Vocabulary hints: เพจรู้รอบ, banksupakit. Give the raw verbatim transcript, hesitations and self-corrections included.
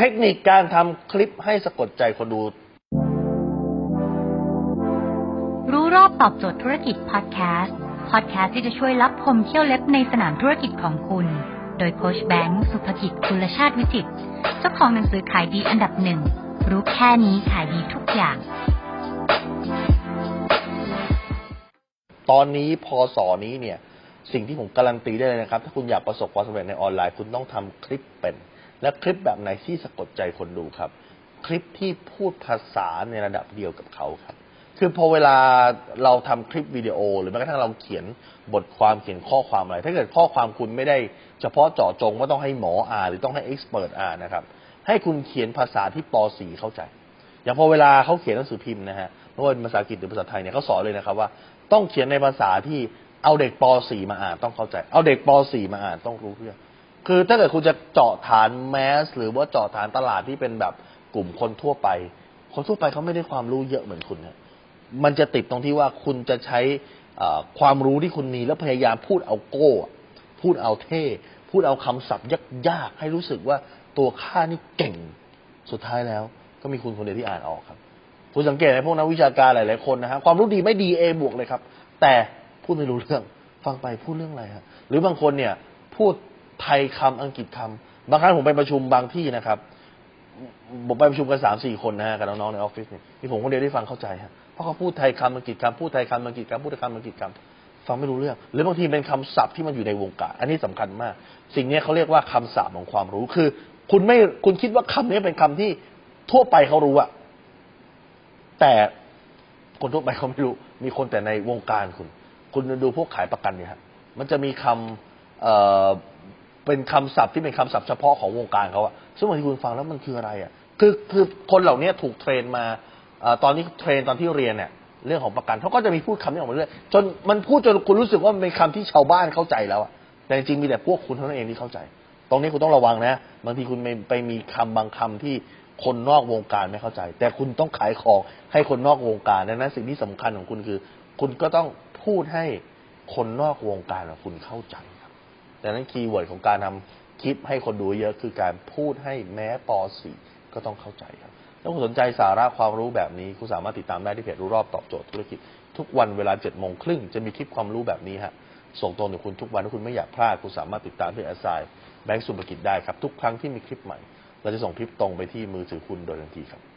เทคนิคการทำคลิปให้สะกดใจคนดูรู้รอบตอบโจทย์ธุรกิจพอดแคสต์พอดแคสต์ที่จะช่วยลับพมเที่ยวเล็บในสนามธุรกิจของคุณโดยโค้ชแบงค์สุภกิจกุลชาติวิจิตรเจ้าของหนังสือขายดีอันดับหนึ่งรู้แค่นี้ขายดีทุกอย่างตอนนี้พศนี้เนี่ยสิ่งที่ผมการันตีได้เลยนะครับถ้าคุณอยากประสบความสำเร็จในออนไลน์คุณต้องทำคลิปเป็นและคลิปแบบไหนที่สะกดใจคนดูครับคลิปที่พูดภาษาในระดับเดียวกับเขาครับคือพอเวลาเราทำคลิปวิดีโอหรือแม้กระทั่งเราเขียนบทความเขียนข้อความอะไรถ้าเกิดข้อความคุณไม่ได้เฉพาะเจาะจงว่าต้องให้หมออ่านหรือต้องให้เอ็กซ์เพิร์ทอ่านนะครับให้คุณเขียนภาษาที่ปอ สี่เข้าใจอย่างพอเวลาเขาเขียนหนังสือพิมพ์นะฮะไม่ว่าเป็นภาษาอังกฤษหรือภาษาไทยเนี่ยเขาสอนเลยนะครับว่าต้องเขียนในภาษาที่เอาเด็กปอ สี่มาอ่านต้องเข้าใจเอาเด็กปอ สี่มาอ่านต้องรู้เรื่องคือถ้าเกิดคุณจะเจาะฐานแมสหรือว่าเจาะฐานตลาดที่เป็นแบบกลุ่มคนทั่วไปคนทั่วไปเขาไม่ได้ความรู้เยอะเหมือนคุณนะมันจะติดตรงที่ว่าคุณจะใช้ความรู้ที่คุณมีแล้วพยายามพูดเอาโก้พูดเอาเท่พูดเอาคำศัพท์ยากๆให้รู้สึกว่าตัวข้านี่เก่งสุดท้ายแล้วก็มีคุณคนเดียวที่อ่านออกครับคุณสังเกตในพวกนักวิชาการหลายๆคนนะฮะความรู้ดีไม่ดีเอบวกเลยครับแต่พูดไม่รู้เรื่องฟังไปพูดเรื่องอะไรฮะหรือบางคนเนี่ยพูดไทยคำอังกฤษคำบางครั้งผมไปประชุมบางที่นะครับผมไปประชุมกัน สามสี่ คนนะฮะกับน้องๆในออฟฟิศเนี่ยมีผมคนเดียวที่ฟังเข้าใจฮะเพราะเขาพูดไทยคำอังกฤษคำพูดไทยคำอังกฤษคำพูดไทยคำอังกฤษคำฟังไม่รู้เรื่องหรือบางทีเป็นคำศัพท์ที่มันอยู่ในวงการอันนี้สำคัญมากสิ่งนี้เขาเรียกว่าคำศัพท์ของความรู้คือคุณไม่คุณคิดว่าคำนี้เป็นคำที่ทั่วไปเขารู้อะแต่คนทั่วไปเขาไม่รู้มีคนแต่ในวงการคุณคุณดูพวกขายประกันเนี่ยฮะมันจะมีคำเอ่อเป็นคำศัพท์ที่เป็นคำศัพท์เฉพาะของวงการเขาอะซึ่งบางทีคุณฟังแล้วมันคืออะไรอะคือคือคนเหล่านี้ถูกเทรนมาตอนนี้เทรนตอนที่เรียนเนี่ยเรื่องของประกันเขาก็จะมีพูดคำนี้ออกมาเรื่อยจนมันพูดจนคุณรู้สึกว่ามันเป็นคำที่ชาวบ้านเข้าใจแล้วอะแต่จริงมีแต่พวกคุณเท่านั้นเองที่เข้าใจตรงนี้คุณต้องระวังนะบางทีคุณไปมีคำบางคำที่คนนอกวงการไม่เข้าใจแต่คุณต้องขายของให้คนนอกวงการดังนั้นสิ่งที่สำคัญของคุณคือคุณก็ต้องพูดให้คนนอกวงการของคุณเข้าใจครับดังนั้นคีย์เวิร์ดของการทำคลิปให้คนดูเยอะคือการพูดให้แม้ปอ สี่ก็ต้องเข้าใจครับถ้าคุณสนใจสาระความรู้แบบนี้คุณสามารถติดตามได้ที่เพจรู้รอบตอบโจทย์ธุรกิจทุกวันเวลา เจ็ดโมงครึ่ง นจะมีคลิปความรู้แบบนี้ฮะส่งตรงถึงคุณทุกวันถ้าคุณไม่อยากพลาดคุณสามารถติดตามเพจ แบงค์ สุภกิจได้ครับทุกครั้งที่มีคลิปใหม่เราจะส่งคลิปตรงไปที่มือถือคุณโดยทันทีครับ